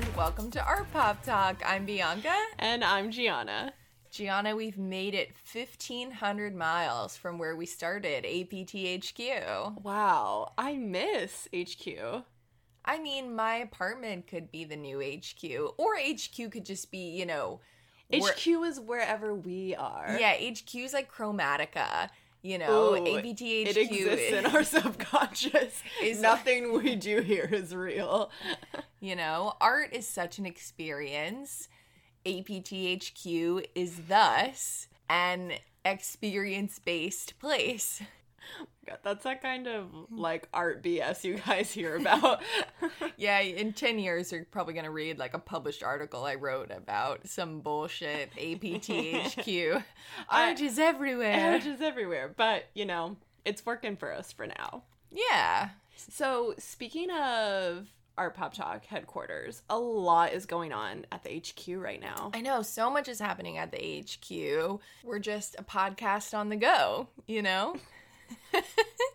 and welcome to Art Pop Talk. I'm Bianca. And I'm Gianna. Gianna, we've made it 1,500 miles from where we started, APT HQ. Wow, I miss HQ. I mean, my apartment could be the new HQ, or HQ could just be, you know... HQ is wherever we are. Yeah, HQ's like Chromatica, you know, APT HQ. It exists in our subconscious. Nothing we do here is real. You know, art is such an experience. APTHQ is thus an experience-based place. Oh my God, that's that kind of, like, art BS you guys hear about. Yeah, in 10 years, you're probably going to read, like, a published article I wrote about some bullshit APTHQ. Art is everywhere. Art is everywhere, but, you know, it's working for us for now. Yeah. So, speaking of... Art Pop Talk headquarters. A lot is going on at the HQ right now. I know. So much is happening at the HQ. We're just a podcast on the go, you know?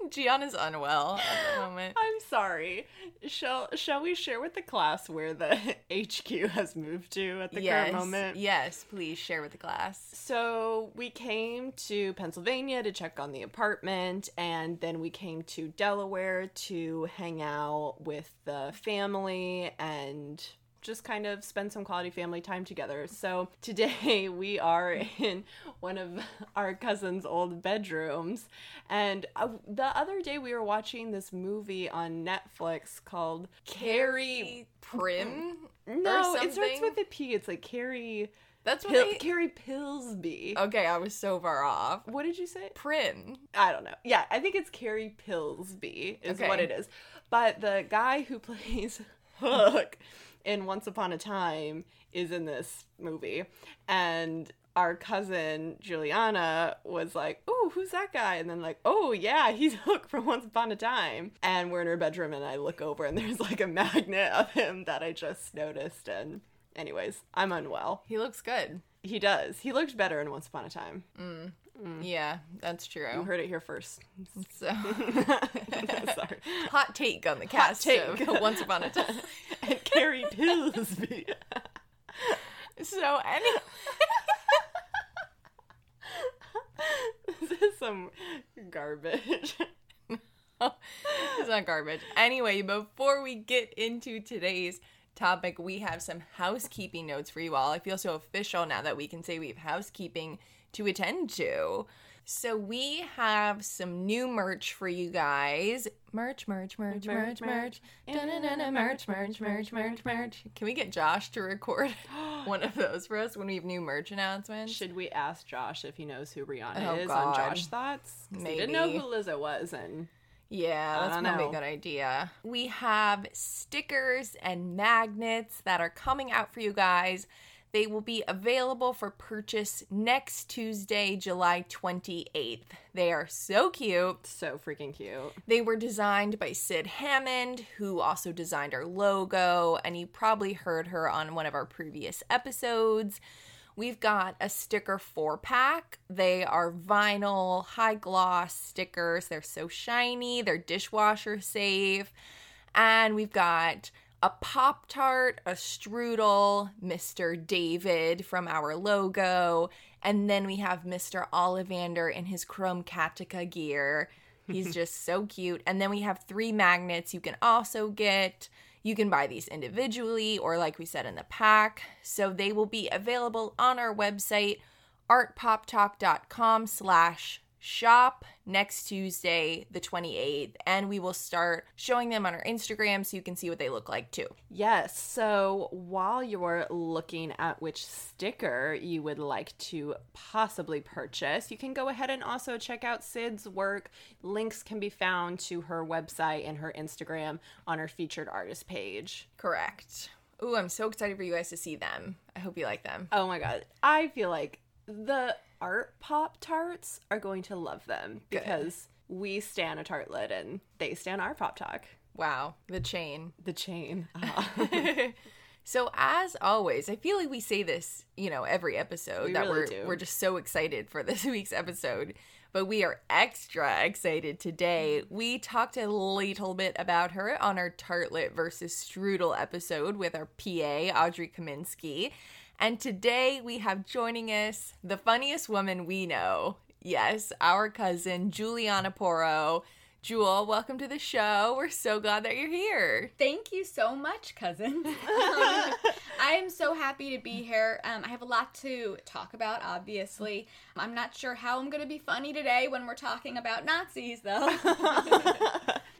Gianna's unwell at the moment. I'm sorry. Shall we share with the class where the HQ has moved to at the current moment? Yes, please share with the class. So we came to Pennsylvania to check on the apartment, and then we came to Delaware to hang out with the family and just kind of spend some quality family time together. So today we are in one of our cousin's old bedrooms. And the other day we were watching this movie on Netflix called Carrie Prim? No, it starts with a P. It's like Carrie... That's what Carrie Pillsby. Okay, I was so far off. What did you say? Prim. I don't know. Yeah, I think it's Carrie Pillsby is what it is. But the guy who plays Hook... in Once Upon a Time is in this movie. And our cousin, Juliana, was like, "Ooh, who's that guy?" And then like, "Oh, yeah, he's Hook from Once Upon a Time." And we're in her bedroom and I look over and there's like a magnet of him that I just noticed. And anyways, I'm unwell. He looks good. He does. He looked better in Once Upon a Time. Yeah, that's true. You heard it here first. So. Sorry. Hot take on the cast of Once Upon a Time. And Carrie Pillsby. So, anyway. This is some garbage. No, it's not garbage. Anyway, before we get into today's topic, we have some housekeeping notes for you all. I feel so official now that we can say we have housekeeping to attend to. So we have some new merch for you guys. Merch. Merch. Can we get Josh to record one of those for us when we have new merch announcements? Should we ask Josh if he knows who Rihanna is on Josh Thoughts? Maybe. He didn't know who Lizzo was and... Yeah, that's probably a good idea. We have stickers and magnets that are coming out for you guys. They will be available for purchase next Tuesday, July 28th. They are so cute. So freaking cute. They were designed by Sid Hammond, who also designed our logo, and you probably heard her on one of our previous episodes. We've got a sticker 4-pack. They are vinyl, high-gloss stickers. They're so shiny. They're dishwasher safe. And we've got a Pop-Tart, a Strudel, Mr. David from our logo, and then we have Mr. Ollivander in his Chromatica gear. He's just so cute. And then we have 3 magnets you can also get. You can buy these individually or, like we said, in the pack. So they will be available on our website, artpoptalk.com/shop next Tuesday, the 28th, and we will start showing them on our Instagram so you can see what they look like too. Yes, so while you're looking at which sticker you would like to possibly purchase, you can go ahead and also check out Sid's work. Links can be found to her website and her Instagram on her featured artist page. Correct. Ooh, I'm so excited for you guys to see them. I hope you like them. Oh my God. I feel like the art Pop-Tarts are going to love them because we stan a tartlet and they stan our Pop Talk. Wow. The chain. The chain. So as always, I feel like we say this, you know, every episode we're just so excited for this week's episode, but we are extra excited today. We talked a little bit about her on our Tartlet versus Strudel episode with our PA, Audrey Kaminsky, and today we have joining us the funniest woman we know. Yes, our cousin, Juliana Porro. Jewel, welcome to the show. We're so glad that you're here. Thank you so much, cousin. I am so happy to be here. I have a lot to talk about, obviously. I'm not sure how I'm going to be funny today when we're talking about Nazis, though.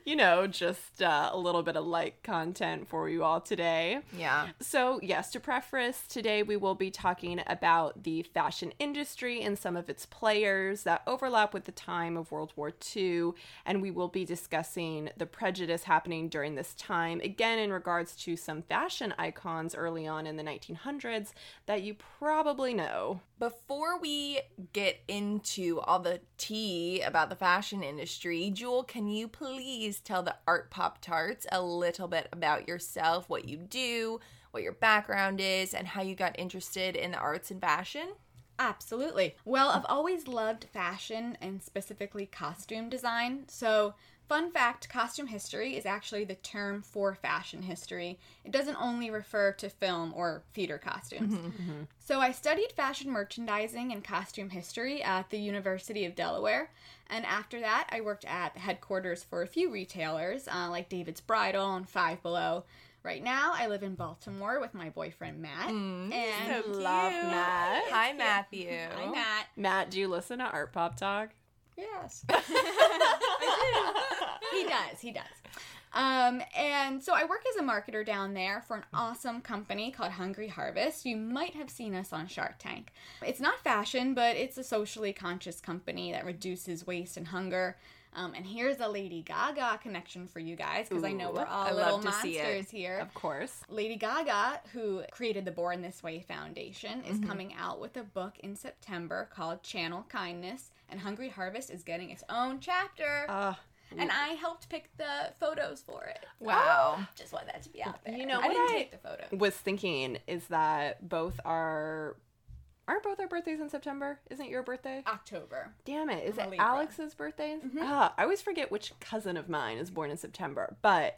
You know, just a little bit of light content for you all today. Yeah. So, yes, to preface, today we will be talking about the fashion industry and some of its players that overlap with the time of World War II, and we will be discussing the prejudice happening during this time, again, in regards to some fashion icons early on in the 1900s that you probably know. Before we get into all the tea about the fashion industry, Jewel, can you please tell the Art Pop Tarts a little bit about yourself, what you do, what your background is, and how you got interested in the arts and fashion? Absolutely. Well, I've always loved fashion and specifically costume design. So, fun fact, costume history is actually the term for fashion history. It doesn't only refer to film or theater costumes. Mm-hmm, mm-hmm. So I studied fashion merchandising and costume history at the University of Delaware. And after that, I worked at the headquarters for a few retailers, like David's Bridal and Five Below. Right now, I live in Baltimore with my boyfriend, Matt. And so love Matt. Hi, Matthew. Hi, Matt. Matt, do you listen to Art Pop Talk? Yes. I do. He does. And so I work as a marketer down there for an awesome company called Hungry Harvest. You might have seen us on Shark Tank. It's not fashion, but it's a socially conscious company that reduces waste and hunger. And here's a Lady Gaga connection for you guys, because I know we're all little monsters here. Of course. Lady Gaga, who created the Born This Way Foundation, is coming out with a book in September called Channel Kindness, and Hungry Harvest is getting its own chapter. And I helped pick the photos for it. Wow. Just want that to be out there. You know, I didn't take the photos. Was thinking is that both are... Aren't both our birthdays in September? Isn't your birthday? October. Damn it. Is it Alex's birthday? Mm-hmm. I always forget which cousin of mine is born in September. But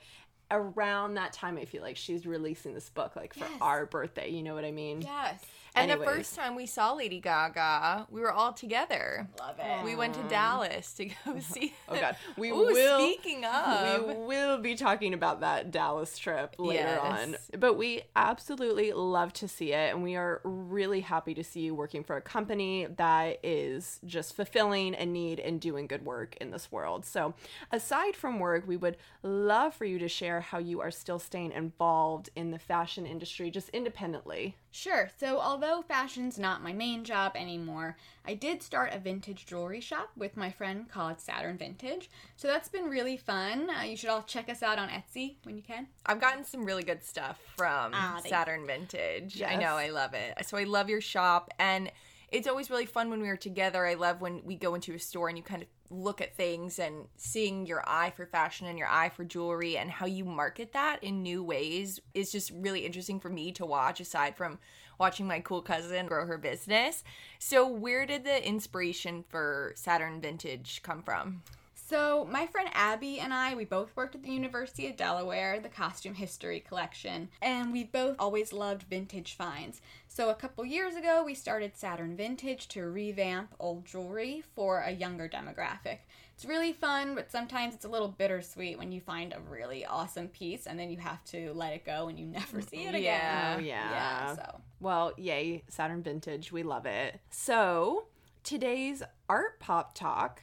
around that time, I feel like she's releasing this book, like, for our birthday. You know what I mean? Yes. And the first time we saw Lady Gaga, we were all together. Love it. We went to Dallas to go see her. Oh, God. Speaking of. We will be talking about that Dallas trip later on. But we absolutely love to see it, and we are really happy to see you working for a company that is just fulfilling a need and doing good work in this world. So aside from work, we would love for you to share how you are still staying involved in the fashion industry just independently. Sure. So although fashion's not my main job anymore, I did start a vintage jewelry shop with my friend called Saturn Vintage. So that's been really fun. You should all check us out on Etsy when you can. I've gotten some really good stuff from Saturn Vintage. Yes. I know. I love it. So I love your shop, and it's always really fun when we are together. I love when we go into a store and you kind of look at things and seeing your eye for fashion and your eye for jewelry and how you market that in new ways is just really interesting for me to watch, aside from watching my cool cousin grow her business. So where did the inspiration for Saturn Vintage come from? So my friend Abby and I, we both worked at the University of Delaware, the costume history collection, and we both always loved vintage finds. So a couple years ago, we started Saturn Vintage to revamp old jewelry for a younger demographic. It's really fun, but sometimes it's a little bittersweet when you find a really awesome piece and then you have to let it go and you never see it again. Yeah. Well, yay, Saturn Vintage. We love it. So today's Art Pop Talk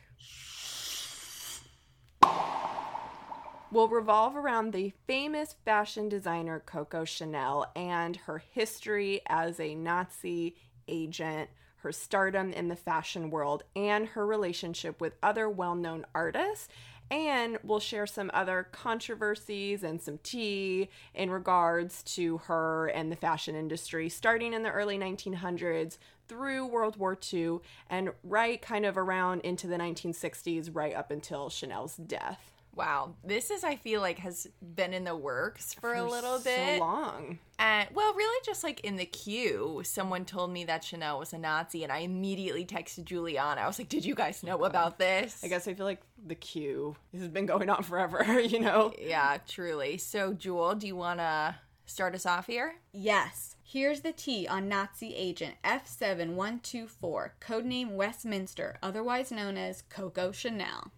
will revolve around the famous fashion designer Coco Chanel and her history as a Nazi agent, her stardom in the fashion world, and her relationship with other well-known artists. And we'll share some other controversies and some tea in regards to her and the fashion industry, starting in the early 1900s through World War II and right kind of around into the 1960s, right up until Chanel's death. Wow. This is, I feel like, has been in the works for a little bit. So long. And well, really just like in the queue, someone told me that Chanel was a Nazi, and I immediately texted Juliana. I was like, did you guys know about this? I guess I feel like the queue, this has been going on forever, you know? Yeah, truly. So, Jewel, do you want to start us off here? Yes. Here's the tea on Nazi agent F7124, codename Westminster, otherwise known as Coco Chanel.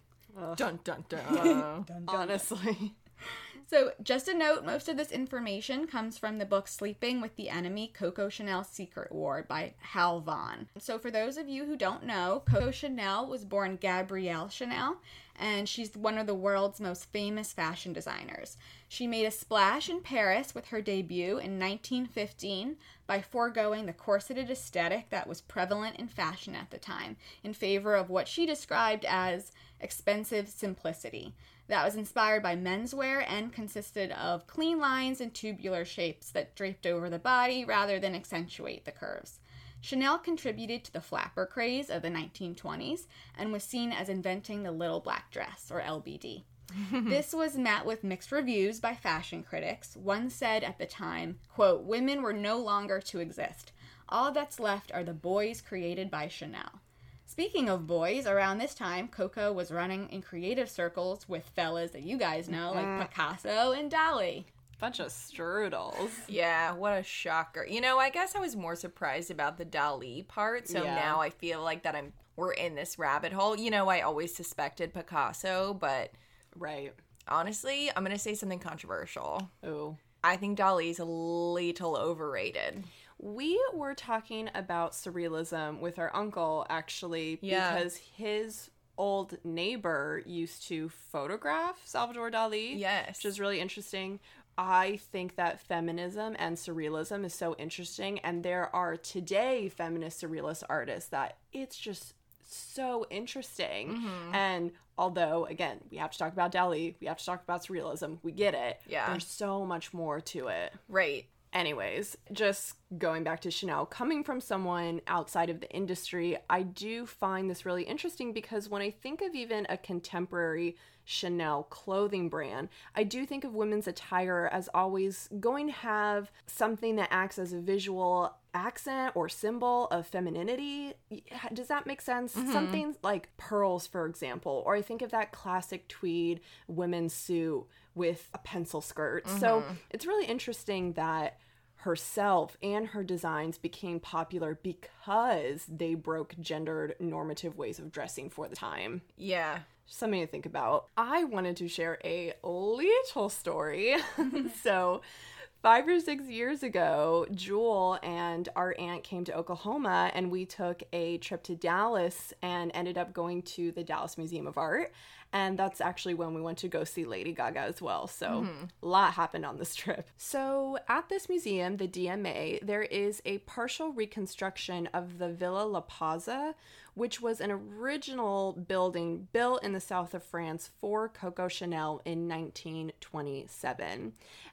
Dun, dun, dun. Dun, dun. Honestly. So, just a note, most of this information comes from the book Sleeping with the Enemy, Coco Chanel's Secret War by Hal Vaughan. So, for those of you who don't know, Coco Chanel was born Gabrielle Chanel, and she's one of the world's most famous fashion designers. She made a splash in Paris with her debut in 1915 by foregoing the corseted aesthetic that was prevalent in fashion at the time in favor of what she described as expensive simplicity that was inspired by menswear and consisted of clean lines and tubular shapes that draped over the body rather than accentuate the curves. Chanel contributed to the flapper craze of the 1920s and was seen as inventing the little black dress, or LBD. This was met with mixed reviews by fashion critics. One said at the time, quote, "Women were no longer to exist. All that's left are the boys created by Chanel." Speaking of boys, around this time, Coco was running in creative circles with fellas that you guys know, like Picasso and Dalí. Bunch of strudels. Yeah, what a shocker. You know, I guess I was more surprised about the Dalí part, so now I feel like that we're in this rabbit hole. You know, I always suspected Picasso, but right. Honestly, I'm going to say something controversial. Ooh. I think Dalí's a little overrated. We were talking about surrealism with our uncle, actually, because his old neighbor used to photograph Salvador Dalí, which is really interesting. I think that feminism and surrealism is so interesting, and there are today feminist surrealist artists that it's just so interesting. Mm-hmm. And although, again, we have to talk about Dalí, we have to talk about surrealism, we get it. Yeah. There's so much more to it. Right. Anyways, just going back to Chanel, coming from someone outside of the industry, I do find this really interesting because when I think of even a contemporary Chanel clothing brand, I do think of women's attire as always going to have something that acts as a visual accent or symbol of femininity. Does that make sense? Mm-hmm. Something like pearls, for example, or I think of that classic tweed women's suit with a pencil skirt. Mm-hmm. So it's really interesting that herself and her designs became popular because they broke gendered normative ways of dressing for the time. Yeah. Something to think about. I wanted to share a little story. So 5 or 6 years ago, Jewel and our aunt came to Oklahoma, and we took a trip to Dallas and ended up going to the Dallas Museum of Art. And that's actually when we went to go see Lady Gaga as well. So a lot happened on this trip. So at this museum, the DMA, there is a partial reconstruction of the Villa La Pausa, which was an original building built in the south of France for Coco Chanel in 1927.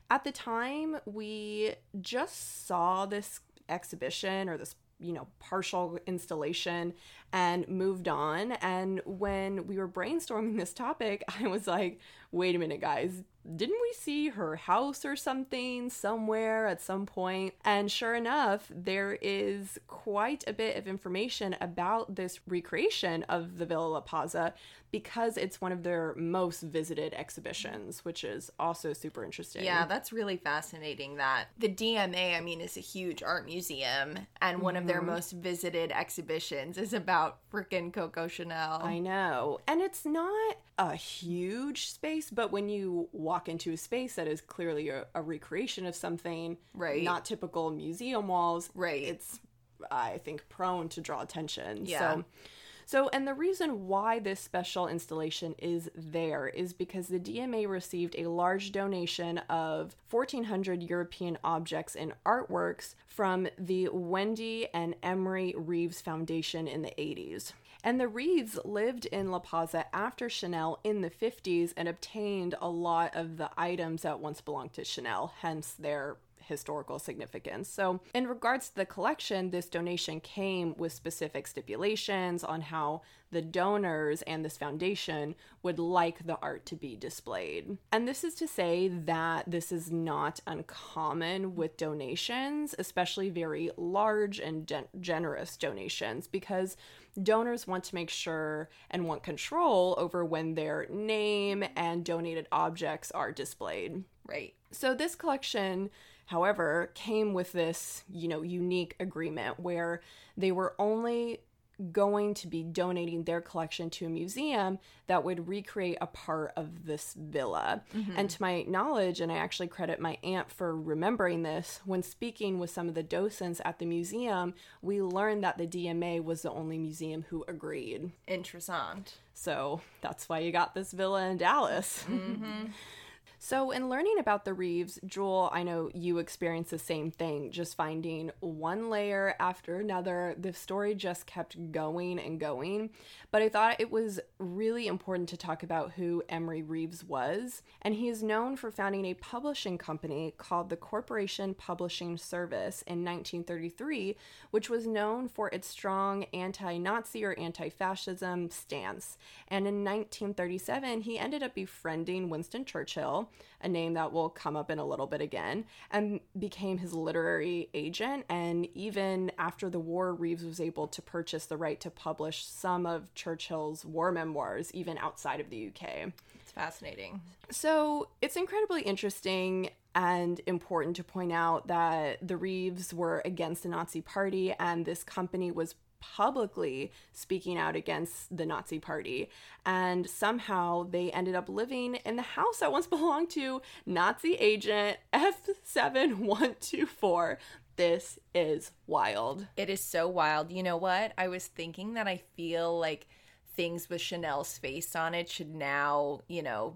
At the time, we just saw this exhibition or this, you know, partial installation and moved on. And when we were brainstorming this topic, I was like, wait a minute, guys, didn't we see her house or something somewhere at some point? And sure enough, there is quite a bit of information about this recreation of the Villa La Pausa because it's one of their most visited exhibitions, which is also super interesting. Yeah, that's really fascinating that the DMA, I mean, is a huge art museum, and one of their most visited exhibitions is about freaking Coco Chanel. I know. And it's not a huge space, but when you walk into a space that is clearly a recreation of something, right, not typical museum walls, right, it's, I think, prone to draw attention. Yeah. So, and the reason why this special installation is there is because the DMA received a large donation of 1,400 European objects and artworks from the Wendy and Emery Reeves Foundation in the 80s. And the Reeves lived in La Pausa after Chanel in the 50s and obtained a lot of the items that once belonged to Chanel, hence their historical significance. So in regards to the collection, this donation came with specific stipulations on how the donors and this foundation would like the art to be displayed. And this is to say that this is not uncommon with donations, especially very large and generous donations, because donors want to make sure and want control over when their name and donated objects are displayed. Right. So this collection, however, came with this, unique agreement where they were only going to be donating their collection to a museum that would recreate a part of this villa. Mm-hmm. And to my knowledge, and I actually credit my aunt for remembering this, when speaking with some of the docents at the museum, we learned that the DMA was the only museum who agreed. Interesting. So that's why you got this villa in Dallas. Mm-hmm. So in learning about the Reeves, Jewel, I know you experienced the same thing, just finding one layer after another. The story just kept going and going. But I thought it was really important to talk about who Emory Reeves was. And he is known for founding a publishing company called the Corporation Publishing Service in 1933, which was known for its strong anti-Nazi or anti-fascism stance. And in 1937, he ended up befriending Winston Churchill, a name that will come up in a little bit again, and became his literary agent. And even after the war, Reeves was able to purchase the right to publish some of Churchill's war memoirs, even outside of the UK. It's fascinating. So it's incredibly interesting and important to point out that the Reeves were against the Nazi Party, and this company was publicly speaking out against the Nazi Party, and somehow they ended up living in the house that once belonged to Nazi agent F7124. This is wild. It is so wild. You know what? I was thinking that I feel like things with Chanel's face on it should now,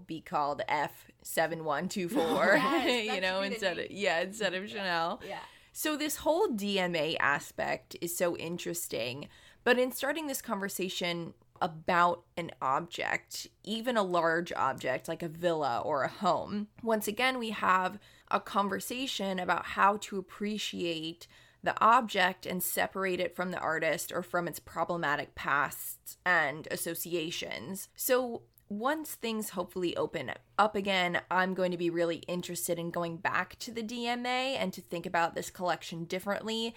be called F7124. Yes, instead of Chanel. Yeah. So this whole DMA aspect is so interesting, but in starting this conversation about an object, even a large object like a villa or a home, once again we have a conversation about how to appreciate the object and separate it from the artist or from its problematic pasts and associations. So once things hopefully open up again, I'm going to be really interested in going back to the DMA and to think about this collection differently,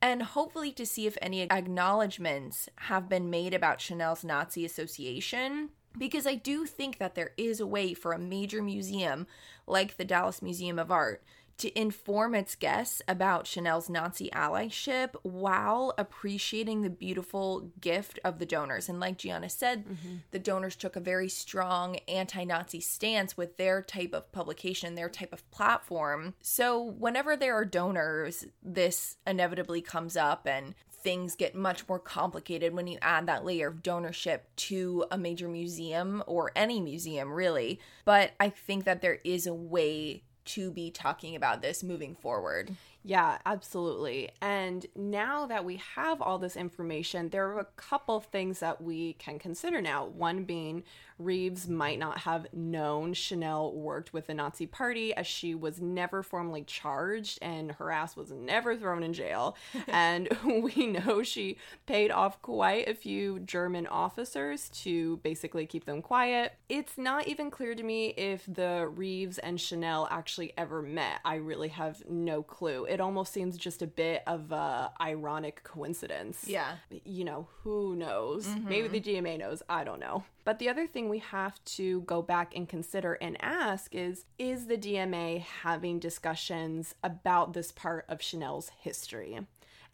and hopefully to see if any acknowledgements have been made about Chanel's Nazi association, because I do think that there is a way for a major museum like the Dallas Museum of Art to inform its guests about Chanel's Nazi allyship while appreciating the beautiful gift of the donors. And like Gianna said, mm-hmm. the donors took a very strong anti-Nazi stance with their type of publication, their type of platform. So whenever there are donors, this inevitably comes up, and things get much more complicated when you add that layer of donorship to a major museum or any museum, really. But I think that there is a way to be talking about this moving forward. Yeah, absolutely. And now that we have all this information, there are a couple things that we can consider now. One being Reeves might not have known Chanel worked with the Nazi Party, as she was never formally charged and her ass was never thrown in jail. And we know she paid off quite a few German officers to basically keep them quiet. It's not even clear to me if the Reeves and Chanel actually ever met. I really have no clue. It almost seems just a bit of a ironic coincidence. Yeah. Who knows? Mm-hmm. Maybe the GMA knows. I don't know. But the other thing we have to go back and consider and ask is the DMA having discussions about this part of Chanel's history?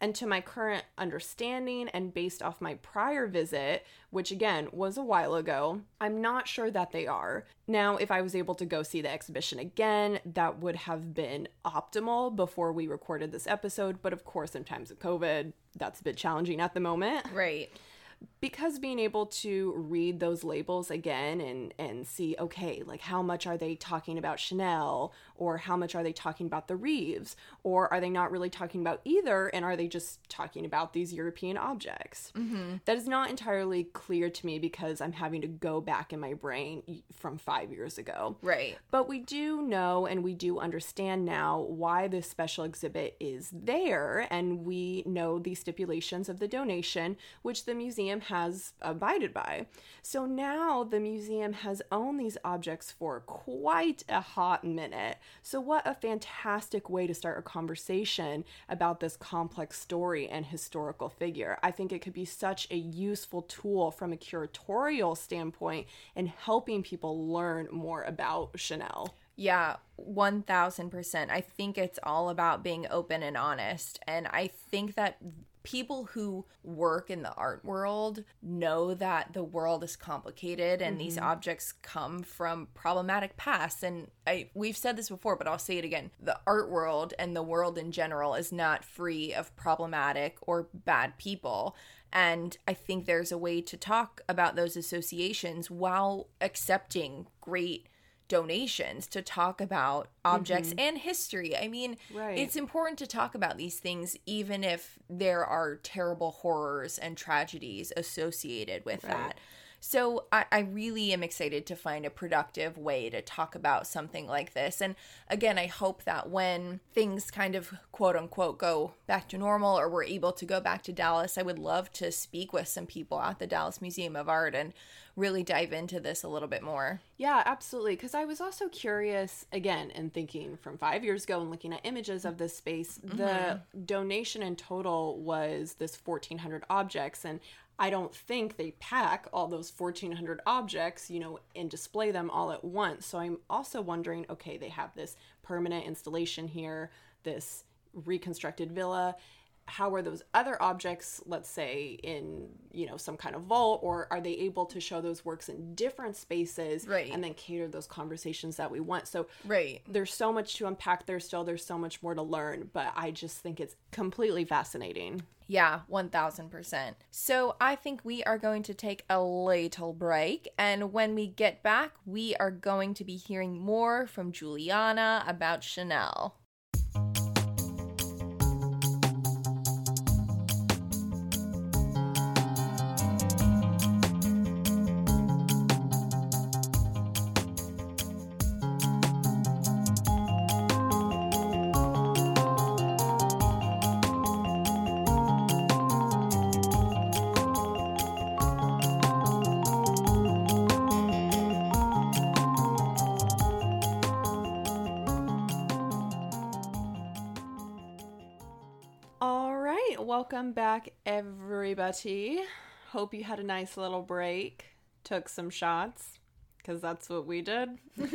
And to my current understanding and based off my prior visit, which again was a while ago, I'm not sure that they are. Now, if I was able to go see the exhibition again, that would have been optimal before we recorded this episode. But of course, in times of COVID, that's a bit challenging at the moment. Right. because being able to read those labels again and see, okay, like how much are they talking about Chanel, or how much are they talking about the Reeves, or are they not really talking about either, and are they just talking about these European objects? Mm-hmm. That is not entirely clear to me because I'm having to go back in my brain from 5 years ago. Right. But we do know and we do understand now why this special exhibit is there, and we know the stipulations of the donation, which the museum has abided by. So now the museum has owned these objects for quite a hot minute. So what a fantastic way to start a conversation about this complex story and historical figure. I think it could be such a useful tool from a curatorial standpoint in helping people learn more about Chanel. Yeah, 1,000%. I think it's all about being open and honest. And I think that people who work in the art world know that the world is complicated and mm-hmm. these objects come from problematic pasts. And we've said this before, but I'll say it again. The art world and the world in general is not free of problematic or bad people. And I think there's a way to talk about those associations while accepting great donations, to talk about objects mm-hmm. and history. I mean, right. It's important to talk about these things even if there are terrible horrors and tragedies associated with right. that. So I really am excited to find a productive way to talk about something like this. And again, I hope that when things kind of quote unquote go back to normal, or we're able to go back to Dallas, I would love to speak with some people at the Dallas Museum of Art and really dive into this a little bit more. Yeah, absolutely. Because I was also curious, again, and thinking from 5 years ago and looking at images of this space, mm-hmm. the donation in total was this 1,400 objects. And I don't think they pack all those 1,400 objects, you know, and display them all at once. So I'm also wondering, okay, they have this permanent installation here, this reconstructed villa. How are those other objects, let's say, in, you know, some kind of vault, or are they able to show those works in different spaces right. and then cater those conversations that we want? So right. there's so much to unpack there still. There's so much more to learn, but I just think it's completely fascinating. Yeah, 1,000%. So I think we are going to take a little break, and when we get back, we are going to be hearing more from Juliana about Chanel. Welcome back, everybody. Hope you had a nice little break. Took some shots, because that's what we did. You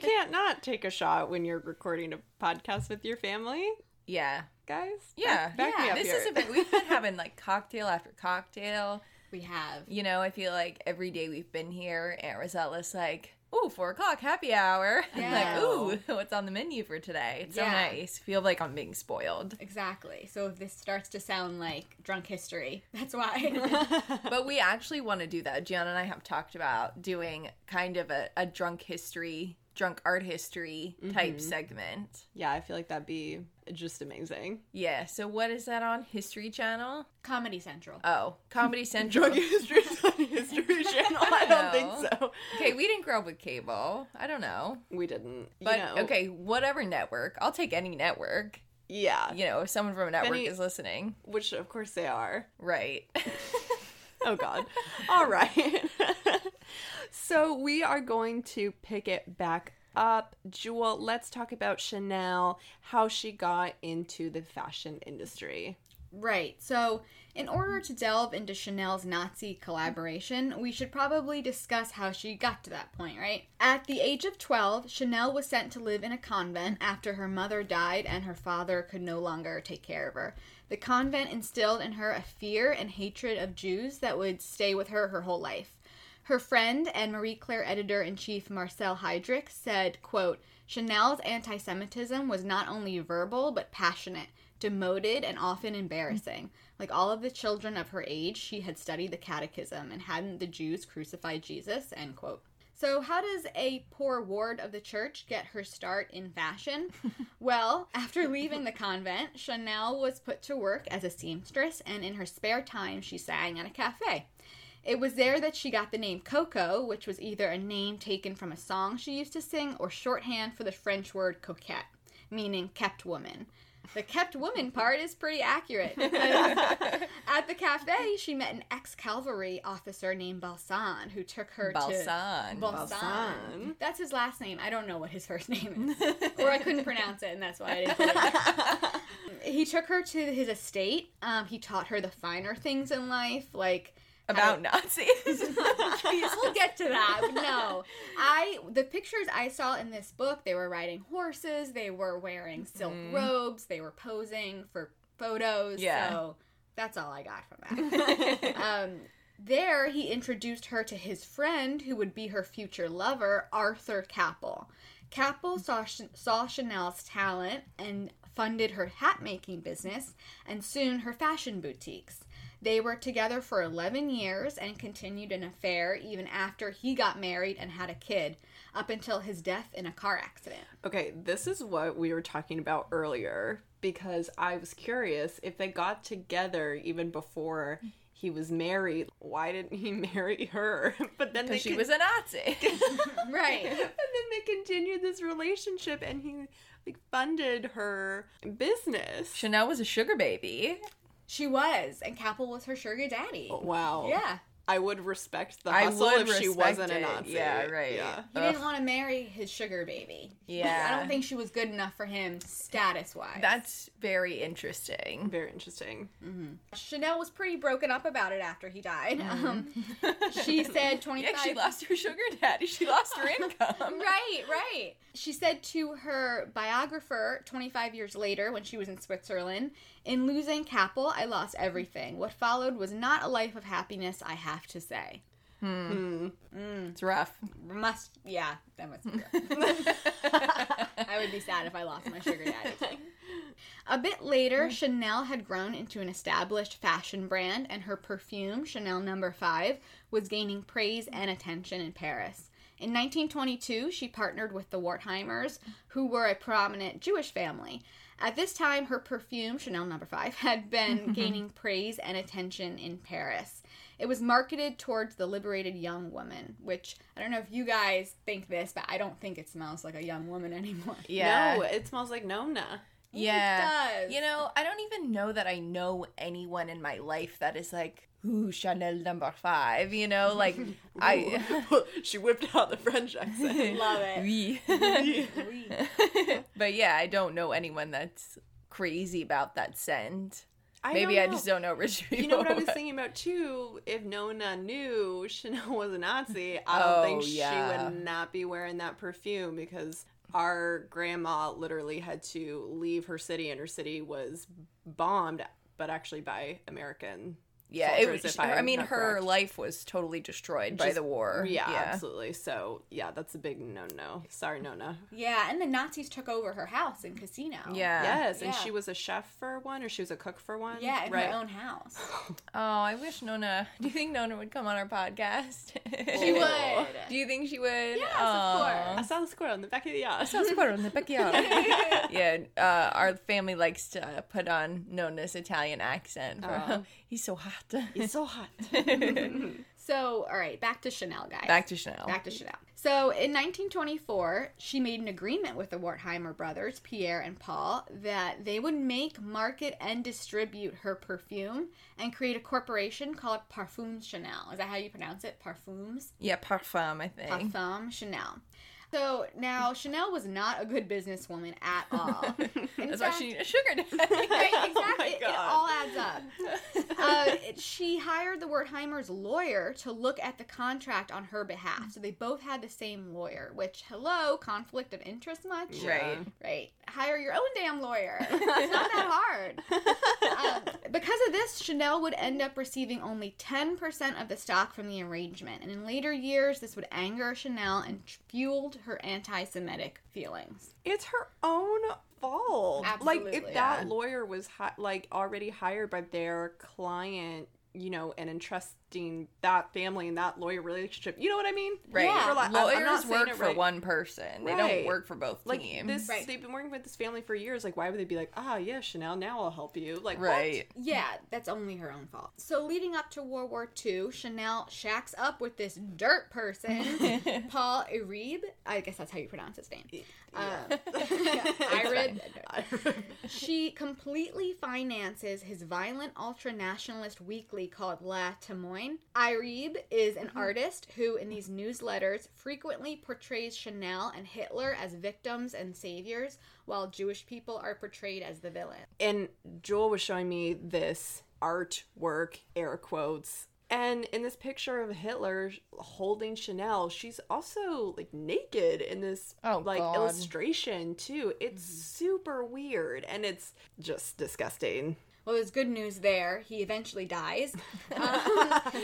can't not take a shot when you're recording a podcast with your family. Yeah. Guys? Yeah. Back me up this here. We've been having, like, cocktail after cocktail. We have. You know, I feel like every day we've been here, Aunt Rosella's like, ooh, 4 o'clock, happy hour. Yeah. Like, ooh, what's on the menu for today? It's so nice. Feel like I'm being spoiled. Exactly. So if this starts to sound like drunk history, that's why. But we actually want to do that. Gianna and I have talked about doing kind of a drunk art history type mm-hmm. segment. Yeah, I feel like that'd be just amazing. Yeah, so what is that on? History Channel? Comedy Central. Oh, Comedy Central. Drunk history is on History Channel? I don't think so. Okay, we didn't grow up with cable. I don't know. We didn't. But, okay, whatever network. I'll take any network. Yeah. You know, if someone from a network is listening. Which, of course, they are. Right. Oh, God. All right. So we are going to pick it back up. Jewel, let's talk about Chanel, how she got into the fashion industry. Right. So in order to delve into Chanel's Nazi collaboration, we should probably discuss how she got to that point, right? At the age of 12, Chanel was sent to live in a convent after her mother died and her father could no longer take care of her. The convent instilled in her a fear and hatred of Jews that would stay with her her whole life. Her friend and Marie Claire editor-in-chief Marcel Heydrich said, quote, "Chanel's anti-Semitism was not only verbal but passionate, demoted, and often embarrassing. Like all of the children of her age, she had studied the catechism, and hadn't the Jews crucified Jesus, end quote. So how does a poor ward of the church get her start in fashion? Well, after leaving the convent, Chanel was put to work as a seamstress, and in her spare time, she sang at a cafe. It was there that she got the name Coco, which was either a name taken from a song she used to sing or shorthand for the French word coquette, meaning kept woman. The kept woman part is pretty accurate. At the cafe, she met an ex-cavalry officer named Balsan, who took her to... Balsan. That's his last name. I don't know what his first name is. Or I couldn't pronounce it, and that's why I didn't know it. He took her to his estate. He taught her the finer things in life, like... About Nazis. We'll get to that. No. The pictures I saw in this book, they were riding horses, they were wearing silk robes, they were posing for photos. Yeah. So that's all I got from that. There, he introduced her to his friend, who would be her future lover, Arthur Capel. Capel saw Chanel's talent and funded her hat-making business and soon her fashion boutiques. They were together for 11 years and continued an affair even after he got married and had a kid, up until his death in a car accident. Okay, this is what we were talking about earlier, because I was curious if they got together even before he was married. Why didn't he marry her? But then she was a Nazi. Right. And then they continued this relationship, and he funded her business. Chanel was a sugar baby. She was, and Capel was her sugar daddy. Oh, wow. Yeah. I would respect the hustle if she wasn't a Nazi. Yeah, right. Yeah. He didn't want to marry his sugar baby. Yeah. I don't think she was good enough for him status-wise. That's very interesting. Very interesting. Mm-hmm. Chanel was pretty broken up about it after he died. Mm-hmm. She said 25... Yeah, she lost her sugar daddy. She lost her income. Right. She said to her biographer 25 years later, when she was in Switzerland, "In losing Capel, I lost everything. What followed was not a life of happiness, I have to say." It's rough. That must be rough. I would be sad if I lost my sugar daddy. A bit later, Chanel had grown into an established fashion brand, and her perfume, Chanel No. 5, was gaining praise and attention in Paris. In 1922, she partnered with the Wertheimers, who were a prominent Jewish family. At this time, her perfume, Chanel No. 5, had been gaining praise and attention in Paris. It was marketed towards the liberated young woman, which, I don't know if you guys think this, but I don't think it smells like a young woman anymore. Yeah. No, it smells like Nona. Yeah. It does. I don't even know that I know anyone in my life that is like, ooh, Chanel No. 5, She whipped out the French accent. Love it. Oui. But yeah, I don't know anyone that's crazy about that scent. I just don't know rich people. You know what I was thinking about, too? If Nona knew Chanel was a Nazi, I don't think she would not be wearing that perfume, because our grandma literally had to leave her city, and her city was bombed, but actually by American... Yeah, it was, her life was totally destroyed by the war. Yeah, absolutely. So, that's a big no-no. Sorry, Nona. Yeah, and the Nazis took over her house in Casino. Yeah. Yes, and she was a chef for one, or she was a cook for one. Yeah, in her own house. I wish Nona... Do you think Nona would come on our podcast? She would. Do you think she would? Yes, of course. I saw the squirrel in the backyard. Yeah, our family likes to put on Nona's Italian accent. He's so hot. It's so hot. So, all right, back to Chanel, guys. So, in 1924, she made an agreement with the Wertheimer brothers, Pierre and Paul, that they would make, market, and distribute her perfume and create a corporation called Parfums Chanel. Is that how you pronounce it? Parfums? Yeah, Parfum, I think. Parfum Chanel. So, now, Chanel was not a good businesswoman at all. That's why she needed a sugar daddy. Right, exactly. Oh my God. It all adds up. She hired the Wertheimer's lawyer to look at the contract on her behalf. So, they both had the same lawyer, which, hello, conflict of interest much? Yeah. Right. Hire your own damn lawyer. It's not that hard. Because of this, Chanel would end up receiving only 10% of the stock from the arrangement. And in later years, this would anger Chanel and fueled her anti-Semitic feelings. It's her own fault. Absolutely, like, if that lawyer was already hired by their client, you know, and entrusting that family and that lawyer relationship, you know what I mean? Right. Yeah. Lawyers work for one person. Right. They don't work for both teams. They've been working with this family for years. Like, why would they be like, yeah, Chanel, now I'll help you. Like, right. What? Yeah, that's only her own fault. So leading up to World War II, Chanel shacks up with this dirt person, Paul Irib. I guess that's how you pronounce his name. Irib. She completely finances his violent ultranationalist weekly called La Témoin. Irib is an artist who, in these newsletters, frequently portrays Chanel and Hitler as victims and saviors, while Jewish people are portrayed as the villain. And Jewel was showing me this artwork, air quotes, and in this picture of Hitler holding Chanel, she's also, like, naked in this, illustration, too. It's super weird, and it's just disgusting. Well, there's good news there. He eventually dies.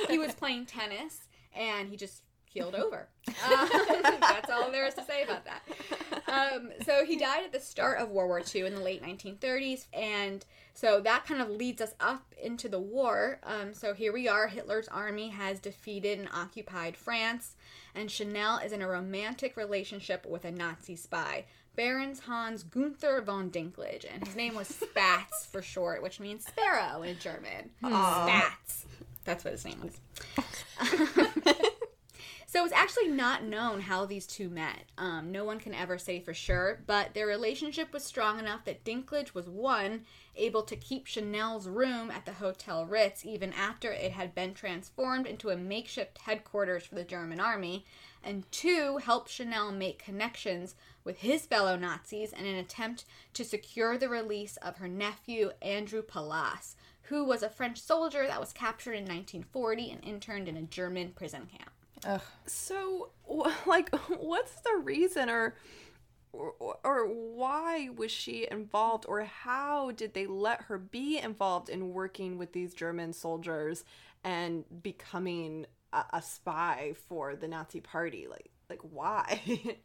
He was playing tennis, and he just keeled over. That's all there is to say about that. So he died at the start of World War II in the late 1930s, and so that kind of leads us up into the war. So here we are. Hitler's army has defeated and occupied France, and Chanel is in a romantic relationship with a Nazi spy, Baron Hans Günther von Dinklage, and his name was Spatz for short, which means sparrow in German. Spatz. That's what his name was. So it's actually not known how these two met. No one can ever say for sure, but their relationship was strong enough that Dinklage was, one, able to keep Chanel's room at the Hotel Ritz even after it had been transformed into a makeshift headquarters for the German army, and two, help Chanel make connections with his fellow Nazis in an attempt to secure the release of her nephew, Andrew Pallas, who was a French soldier that was captured in 1940 and interned in a German prison camp. Ugh. So, like, what's the reason or why was she involved, or how did they let her be involved in working with these German soldiers and becoming a spy for the Nazi party? Like why?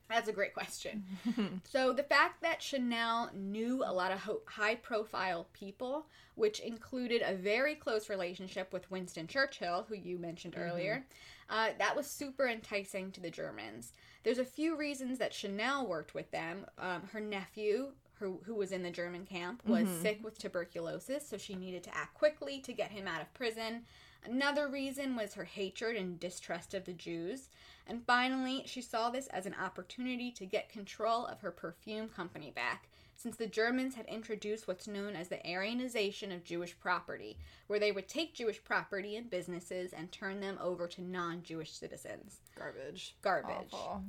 That's a great question. So the fact that Chanel knew a lot of high-profile people, which included a very close relationship with Winston Churchill, who you mentioned earlier, that was super enticing to the Germans. There's a few reasons that Chanel worked with them. Her nephew, who was in the German camp, was sick with tuberculosis, so she needed to act quickly to get him out of prison. Another reason was her hatred and distrust of the Jews. And finally, she saw this as an opportunity to get control of her perfume company back, since the Germans had introduced what's known as the Aryanization of Jewish property, where they would take Jewish property and businesses and turn them over to non-Jewish citizens. Garbage. Awful.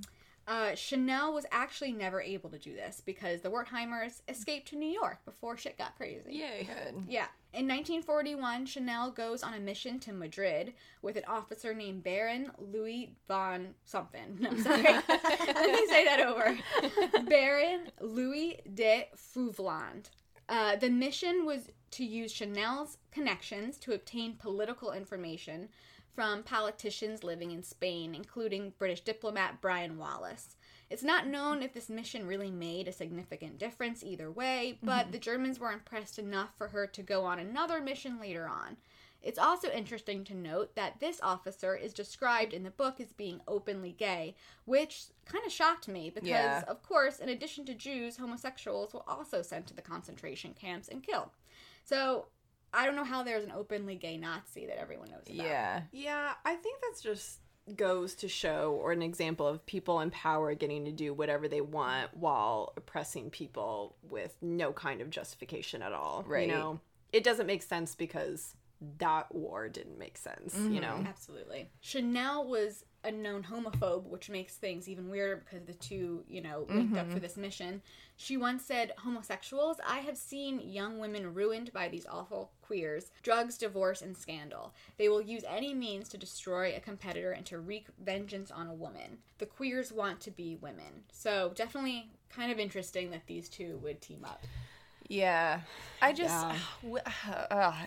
Chanel was actually never able to do this because the Wertheimers escaped to New York before shit got crazy. Yay. Good. Yeah. In 1941, Chanel goes on a mission to Madrid with an officer named Baron Louis von something. No, I'm sorry. Let me say that over. Baron Louis de Frouvland. The mission was to use Chanel's connections to obtain political information from politicians living in Spain, including British diplomat Brian Wallace. It's not known if this mission really made a significant difference either way, but the Germans were impressed enough for her to go on another mission later on. It's also interesting to note that this officer is described in the book as being openly gay, which kind of shocked me because, of course, in addition to Jews, homosexuals were also sent to the concentration camps and killed. So I don't know how there's an openly gay Nazi that everyone knows about. Yeah, I think that's just goes to show, or an example of people in power getting to do whatever they want while oppressing people with no kind of justification at all. Right. You know, it doesn't make sense because that war didn't make sense, you know? Absolutely. Chanel was a known homophobe, which makes things even weirder because the two, you know, linked up for this mission. She once said, "Homosexuals, I have seen young women ruined by these awful queers, drugs, divorce, and scandal. They will use any means to destroy a competitor and to wreak vengeance on a woman. The queers want to be women." So definitely kind of interesting that these two would team up. Yeah. I just... I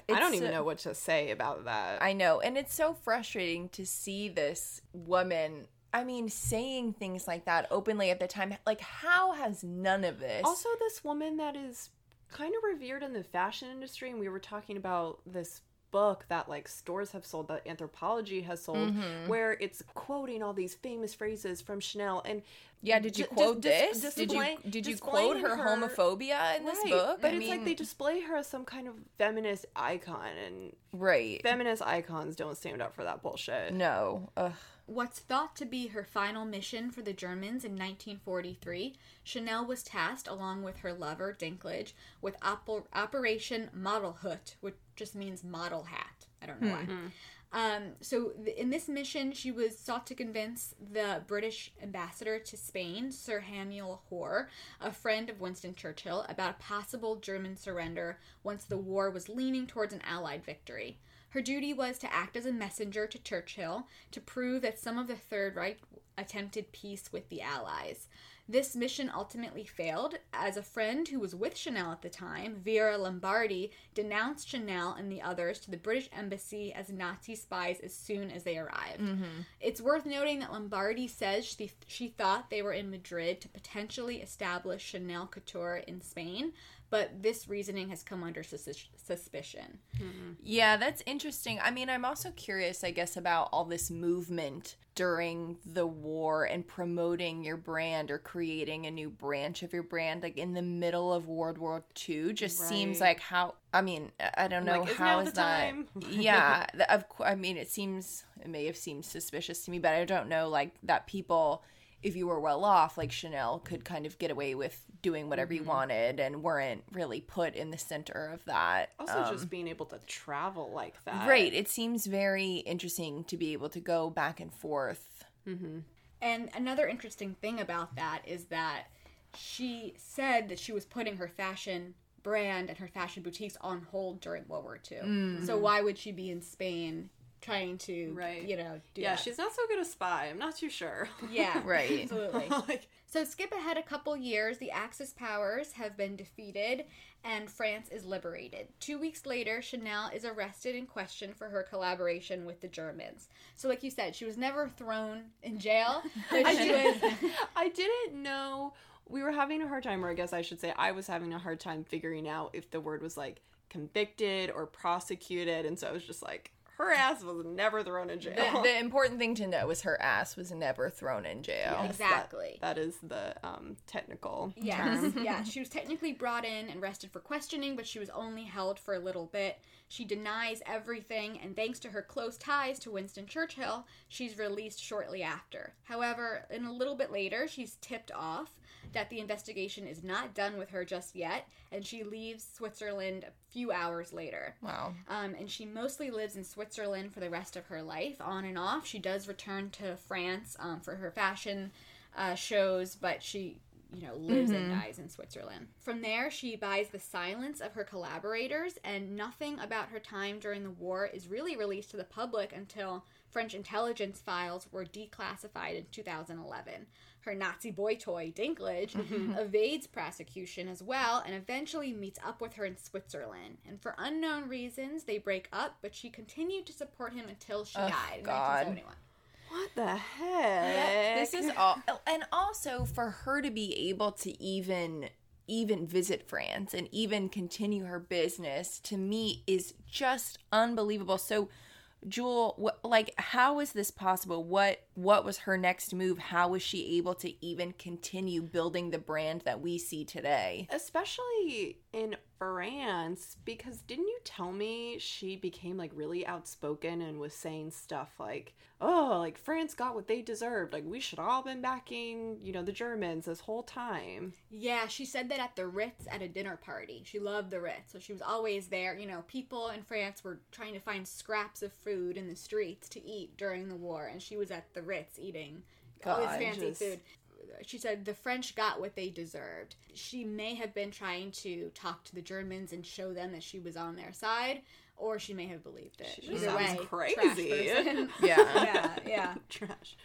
don't even know what to say about that. I know. And it's so frustrating to see this woman I mean, saying things like that openly at the time, like, how has none of this... Also, this woman that is kind of revered in the fashion industry, and we were talking about this book that, like, stores have sold, that Anthropology has sold, mm-hmm. where it's quoting all these famous phrases from Chanel, and... Yeah, did you quote this? Did you quote her homophobia in this book? But it's like they display her as some kind of feminist icon, and feminist icons don't stand up for that bullshit. No. Ugh. What's thought to be her final mission for the Germans in 1943, Chanel was tasked, along with her lover, Dinklage, with Operation Modelhut, which just means model hat. I don't know why. In this mission, she was sought to convince the British ambassador to Spain, Sir Hamiel Hoare, a friend of Winston Churchill, about a possible German surrender once the war was leaning towards an Allied victory. Her duty was to act as a messenger to Churchill to prove that some of the Third Reich attempted peace with the Allies. This mission ultimately failed, as a friend who was with Chanel at the time, Vera Lombardi, denounced Chanel and the others to the British embassy as Nazi spies as soon as they arrived. Mm-hmm. It's worth noting that Lombardi says she thought they were in Madrid to potentially establish Chanel Couture in Spain, but this reasoning has come under suspicion. Mm-hmm. Yeah, that's interesting. I mean, I'm also curious, I guess, about all this movement during the war and promoting your brand or creating a new branch of your brand, like in the middle of World War II, just seems like how... I mean, I don't know, like, how is that... Yeah, I mean, it may have seemed suspicious to me, but I don't know, like, that people, if you were well off, like Chanel, could kind of get away with doing whatever you wanted and weren't really put in the center of that. Also just being able to travel like that. Right. It seems very interesting to be able to go back and forth. Mm-hmm. And another interesting thing about that is that she said that she was putting her fashion brand and her fashion boutiques on hold during World War II. Mm-hmm. So why would she be in Spain trying to, do that? She's not so good a spy. I'm not too sure. Yeah, right. Absolutely. So skip ahead a couple years, the Axis powers have been defeated, and France is liberated. 2 weeks later, Chanel is arrested and questioned for her collaboration with the Germans. So like you said, she was never thrown in jail. I didn't know. We were having a hard time, or I guess I should say I was having a hard time figuring out if the word was, like, convicted or prosecuted, and so I was just like... Her ass was never thrown in jail. The important thing to know is her ass was never thrown in jail. Yes, exactly. That is the technical term. Yeah, she was technically brought in and arrested for questioning, but she was only held for a little bit. She denies everything, and thanks to her close ties to Winston Churchill, she's released shortly after. However, in a little bit later, she's tipped off that the investigation is not done with her just yet, and she leaves Switzerland a few hours later. Wow. And she mostly lives in Switzerland for the rest of her life, on and off. She does return to France for her fashion shows, but she... lives and dies in Switzerland. From there, she buys the silence of her collaborators, and nothing about her time during the war is really released to the public until French intelligence files were declassified in 2011. Her Nazi boy toy, Dinklage, evades prosecution as well, and eventually meets up with her in Switzerland. And for unknown reasons, they break up, but she continued to support him until she died in 1971. What the heck? This is all... And also, for her to be able to even visit France and even continue her business, to me, is just unbelievable. So, Jewel, how is this possible? What was her next move? How was she able to even continue building the brand that we see today? Especially in France, because didn't you tell me she became, like, really outspoken and was saying stuff like, oh, like, France got what they deserved. Like, we should all been backing, the Germans this whole time. Yeah, she said that at the Ritz at a dinner party. She loved the Ritz, so she was always there. People in France were trying to find scraps of food in the streets to eat during the war, and she was at the Ritz eating all this fancy food. She said the French got what they deserved. She may have been trying to talk to the Germans and show them that she was on their side, or she may have believed it. Either way, crazy. Yeah. Trash.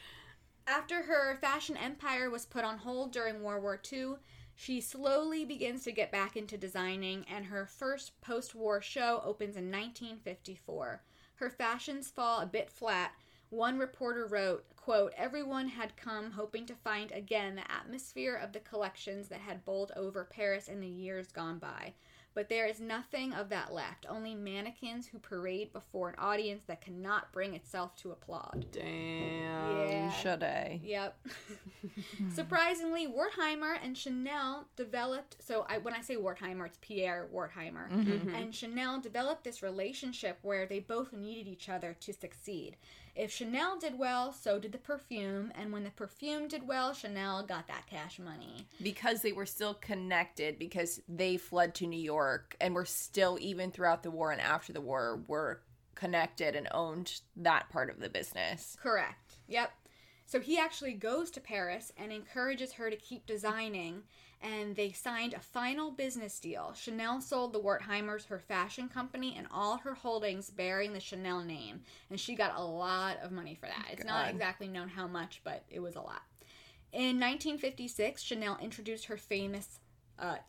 After her fashion empire was put on hold during World War II, she slowly begins to get back into designing, and her first post-war show opens in 1954. Her fashions fall a bit flat. One reporter wrote, Quote, everyone had come hoping to find again the atmosphere of the collections that had bowled over Paris in the years gone by. But there is nothing of that left, only mannequins who parade before an audience that cannot bring itself to applaud. Damn. Yeah. Should I? Yep. Surprisingly, Wertheimer and Chanel developed, when I say Wertheimer, it's Pierre Wertheimer, mm-hmm. and Chanel developed this relationship where they both needed each other to succeed. If Chanel did well, so did the perfume, and when the perfume did well, Chanel got that cash money. Because they were still connected, because they fled to New York, and were still, even throughout the war and after the war, were connected and owned that part of the business. Correct. Yep. So he actually goes to Paris and encourages her to keep designing, and they signed a final business deal. Chanel sold the Wertheimers her fashion company and all her holdings bearing the Chanel name, and she got a lot of money for that. It's not exactly known how much, but it was a lot. In 1956, Chanel introduced her famous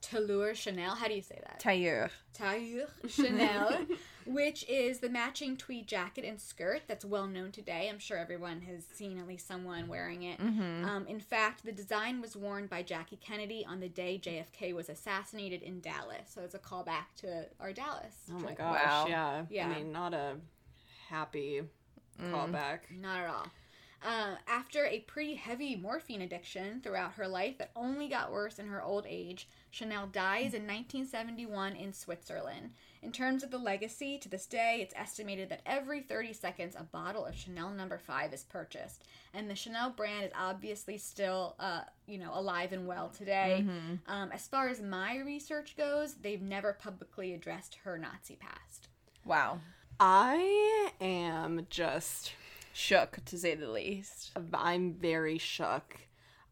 Tailleur Chanel. How do you say that? Tailleur. Tailleur Chanel, which is the matching tweed jacket and skirt that's well known today. I'm sure everyone has seen at least someone wearing it. Mm-hmm. In fact, the design was worn by Jackie Kennedy on the day JFK was assassinated in Dallas. So it's a callback to our Dallas. Oh my gosh, wow. Yeah. I mean, not a happy callback. Not at all. After a pretty heavy morphine addiction throughout her life that only got worse in her old age, Chanel dies in 1971 in Switzerland. In terms of the legacy, to this day, it's estimated that every 30 seconds a bottle of Chanel No. 5 is purchased. And the Chanel brand is obviously still, alive and well today. Mm-hmm. As far as my research goes, they've never publicly addressed her Nazi past. Wow. I am just... shook, to say the least. I'm very shook.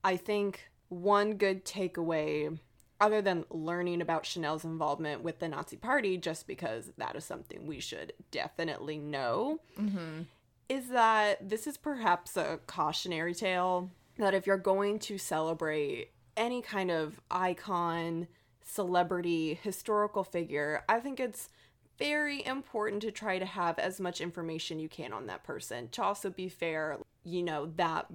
I think one good takeaway, other than learning about Chanel's involvement with the Nazi Party, just because that is something we should definitely know, mm-hmm. is that this is perhaps a cautionary tale that if you're going to celebrate any kind of icon, celebrity, historical figure, I think it's very important to try to have as much information you can on that person. To also be fair, that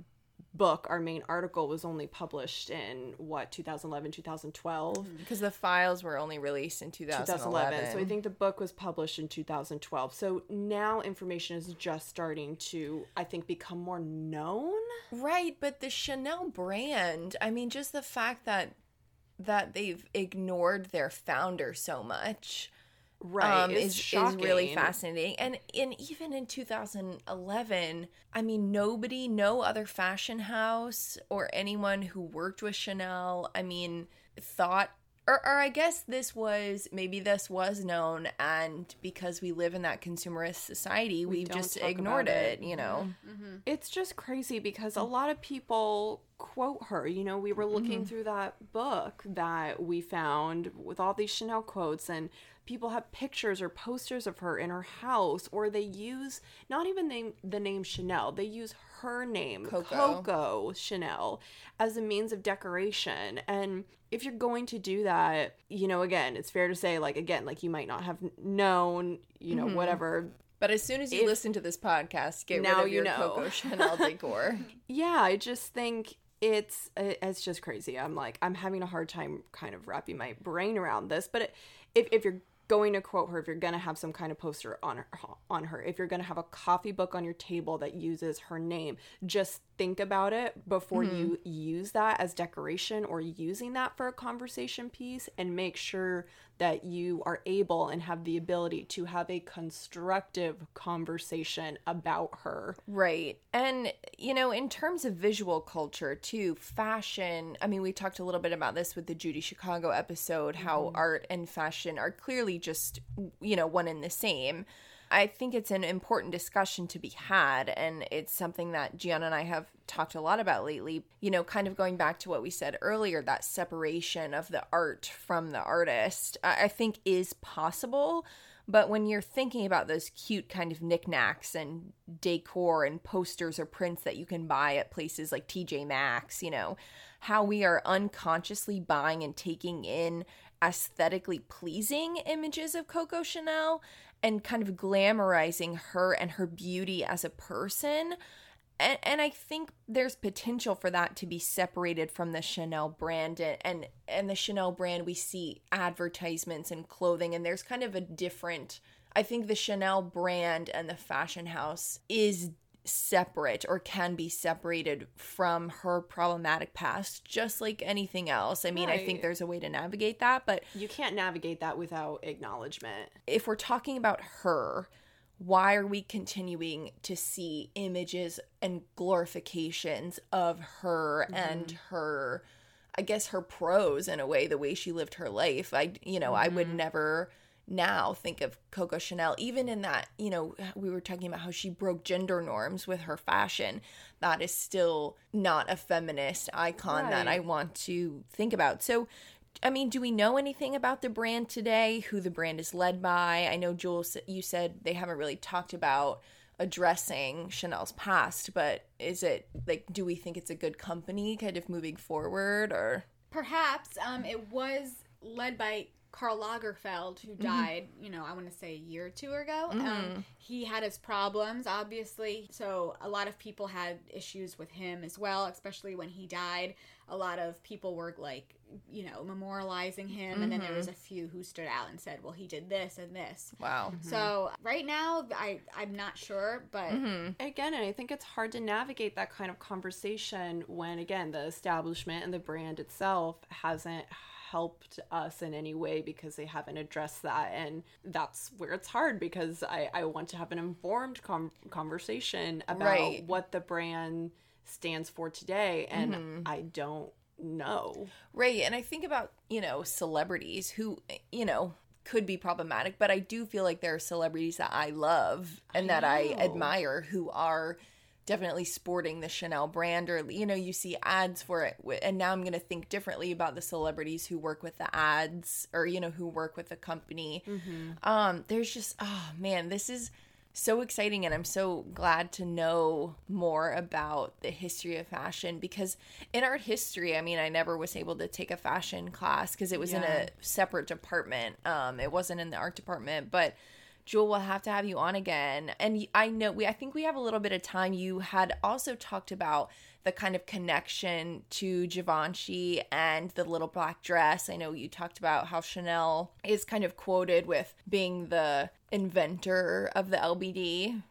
book, our main article, was only published in, 2011, 2012? Because the files were only released in 2011. So I think the book was published in 2012. So now information is just starting to, I think, become more known. Right, but the Chanel brand, I mean, just the fact that they've ignored their founder so much... Right, is really fascinating. And even in 2011, I mean, nobody, no other fashion house or anyone who worked with Chanel, I mean, thought, or I guess this was known, and because we live in that consumerist society, we've just ignored it. Mm-hmm. It's just crazy because a lot of people... quote her. We were looking mm-hmm. through that book that we found with all these Chanel quotes, and people have pictures or posters of her in her house, or they use not even the name Chanel, they use her name, Coco Chanel, as a means of decoration. And if you're going to do that, again, it's fair to say, you might not have known, mm-hmm. whatever. But as soon as you listen to this podcast, get rid of your Coco Chanel decor. Yeah, I just think it's just crazy. I'm having a hard time kind of wrapping my brain around this. But if you're going to quote her, if you're going to have some kind of poster on her, if you're going to have a coffee book on your table that uses her name, just think about it before mm-hmm. you use that as decoration or using that for a conversation piece, and make sure that you are able and have the ability to have a constructive conversation about her. Right. And, in terms of visual culture, too, fashion, I mean, we talked a little bit about this with the Judy Chicago episode, how mm-hmm. art and fashion are clearly just, one and the same. I think it's an important discussion to be had, and it's something that Gianna and I have talked a lot about lately, kind of going back to what we said earlier, that separation of the art from the artist, I think is possible, but when you're thinking about those cute kind of knickknacks and decor and posters or prints that you can buy at places like TJ Maxx, how we are unconsciously buying and taking in aesthetically pleasing images of Coco Chanel and kind of glamorizing her and her beauty as a person, And I think there's potential for that to be separated from the Chanel brand, and the Chanel brand, we see advertisements and clothing, and there's kind of a different, I think the Chanel brand and the fashion house is separate or can be separated from her problematic past, just like anything else. I mean, right. I think there's a way to navigate that, but you can't navigate that without acknowledgement. If we're talking about her, why are we continuing to see images and glorifications of her and her, I guess, her prose in a way, the way she lived her life? I would never now think of Coco Chanel, even in that, you know, we were talking about how she broke gender norms with her fashion. That is still not a feminist icon that I want to think about. So, I mean, do we know anything about the brand today, who the brand is led by? I know, Jules, you said they haven't really talked about addressing Chanel's past, but is it, like, do we think it's a good company kind of moving forward, or? Perhaps. It was led by Karl Lagerfeld, who died, you know, I want to say a year or two ago. He had his problems, obviously, so a lot of people had issues with him as well, especially when he died. A lot of people were, like, you know, memorializing him, and then there was a few who stood out and said, well, he did this and this. Wow. So right now, I'm not sure, but... Again, and I think it's hard to navigate that kind of conversation when, again, the establishment and the brand itself hasn't helped us in any way because they haven't addressed that, and that's where it's hard, because I want to have an informed conversation about what the brand stands for today, and I don't know. Right, and I think about, you know, celebrities who, you know, could be problematic, but I do feel like there are celebrities that I love and that I admire who are definitely sporting the Chanel brand, or, you know, you see ads for it. And now I'm going to think differently about the celebrities who work with the ads, or, you know, who work with the company. There's just, oh man, this is so exciting. And I'm so glad to know more about the history of fashion, because in art history, I mean, I never was able to take a fashion class because it was in a separate department. It wasn't in the art department, but Jewel, we'll have to have you on again. And I know I think we have a little bit of time. You had also talked about the kind of connection to Givenchy and the little black dress. I know you talked about how Chanel is kind of quoted with being the inventor of the LBD.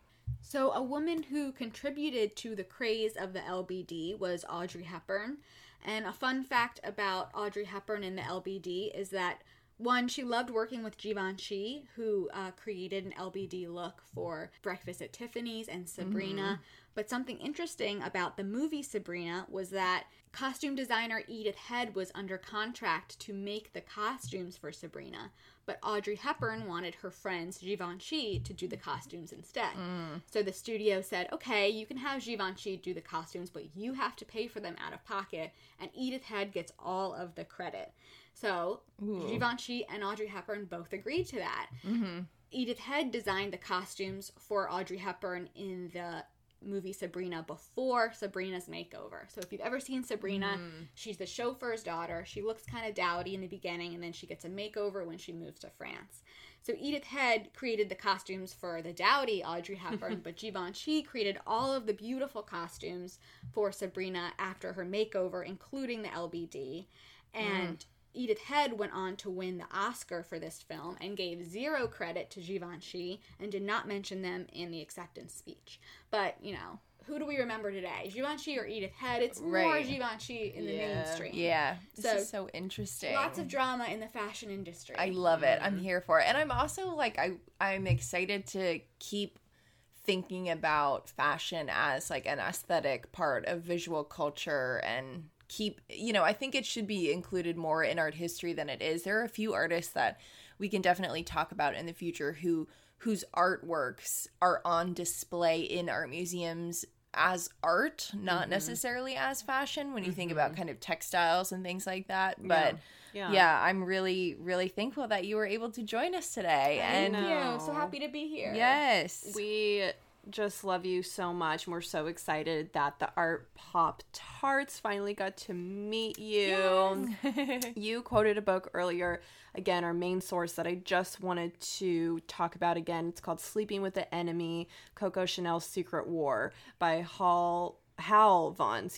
So a woman who contributed to the craze of the LBD was Audrey Hepburn. And a fun fact about Audrey Hepburn and the LBD is that, one, she loved working with Givenchy, who created an LBD look for Breakfast at Tiffany's and Sabrina. But something interesting about the movie Sabrina was that costume designer Edith Head was under contract to make the costumes for Sabrina, but Audrey Hepburn wanted her friends Givenchy to do the costumes instead. So the studio said, okay, you can have Givenchy do the costumes, but you have to pay for them out of pocket, and Edith Head gets all of the credit. So Givenchy and Audrey Hepburn both agreed to that. Edith Head designed the costumes for Audrey Hepburn in the movie Sabrina before Sabrina's makeover. So if you've ever seen Sabrina, she's the chauffeur's daughter. She looks kind of dowdy in the beginning, and then she gets a makeover when she moves to France. So Edith Head created the costumes for the dowdy Audrey Hepburn, but Givenchy created all of the beautiful costumes for Sabrina after her makeover, including the LBD. And Edith Head went on to win the Oscar for this film and gave zero credit to Givenchy and did not mention them in the acceptance speech. But, you know, who do we remember today? Givenchy or Edith Head? It's more Givenchy in the mainstream. This is so interesting. Lots of drama in the fashion industry. I love it. I'm here for it. And I'm also, like, I'm excited to keep thinking about fashion as, like, an aesthetic part of visual culture, and keep, you know, I think it should be included more in art history than it is. There are a few artists that we can definitely talk about in the future whose artworks are on display in art museums as art, not necessarily as fashion, when you think about kind of textiles and things like that. But yeah, I'm really, really thankful that you were able to join us today. Thank you. So happy to be here. Yes. We just love you so much. And we're so excited that the Art Pop Tarts finally got to meet you. You quoted a book earlier, again, our main source that I just wanted to talk about again. It's called Sleeping with the Enemy, Coco Chanel's Secret War by Hal Vaughan,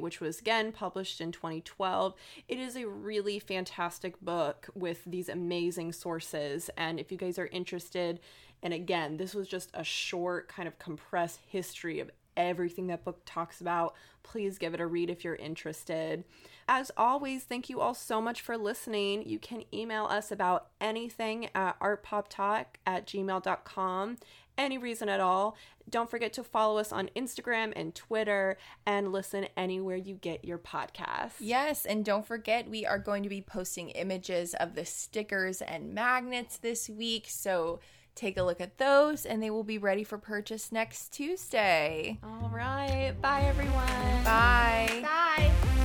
which was again published in 2012. It is a really fantastic book with these amazing sources. And if you guys are interested, and again, this was just a short kind of compressed history of everything that book talks about, please give it a read if you're interested. As always, thank you all so much for listening. You can email us about anything at artpoptalk@gmail.com. Any reason at all. Don't forget to follow us on Instagram and Twitter and listen anywhere you get your podcast. Yes, and don't forget, we are going to be posting images of the stickers and magnets this week, so take a look at those, and they will be ready for purchase next Tuesday. All right. Bye, everyone. Bye. Bye.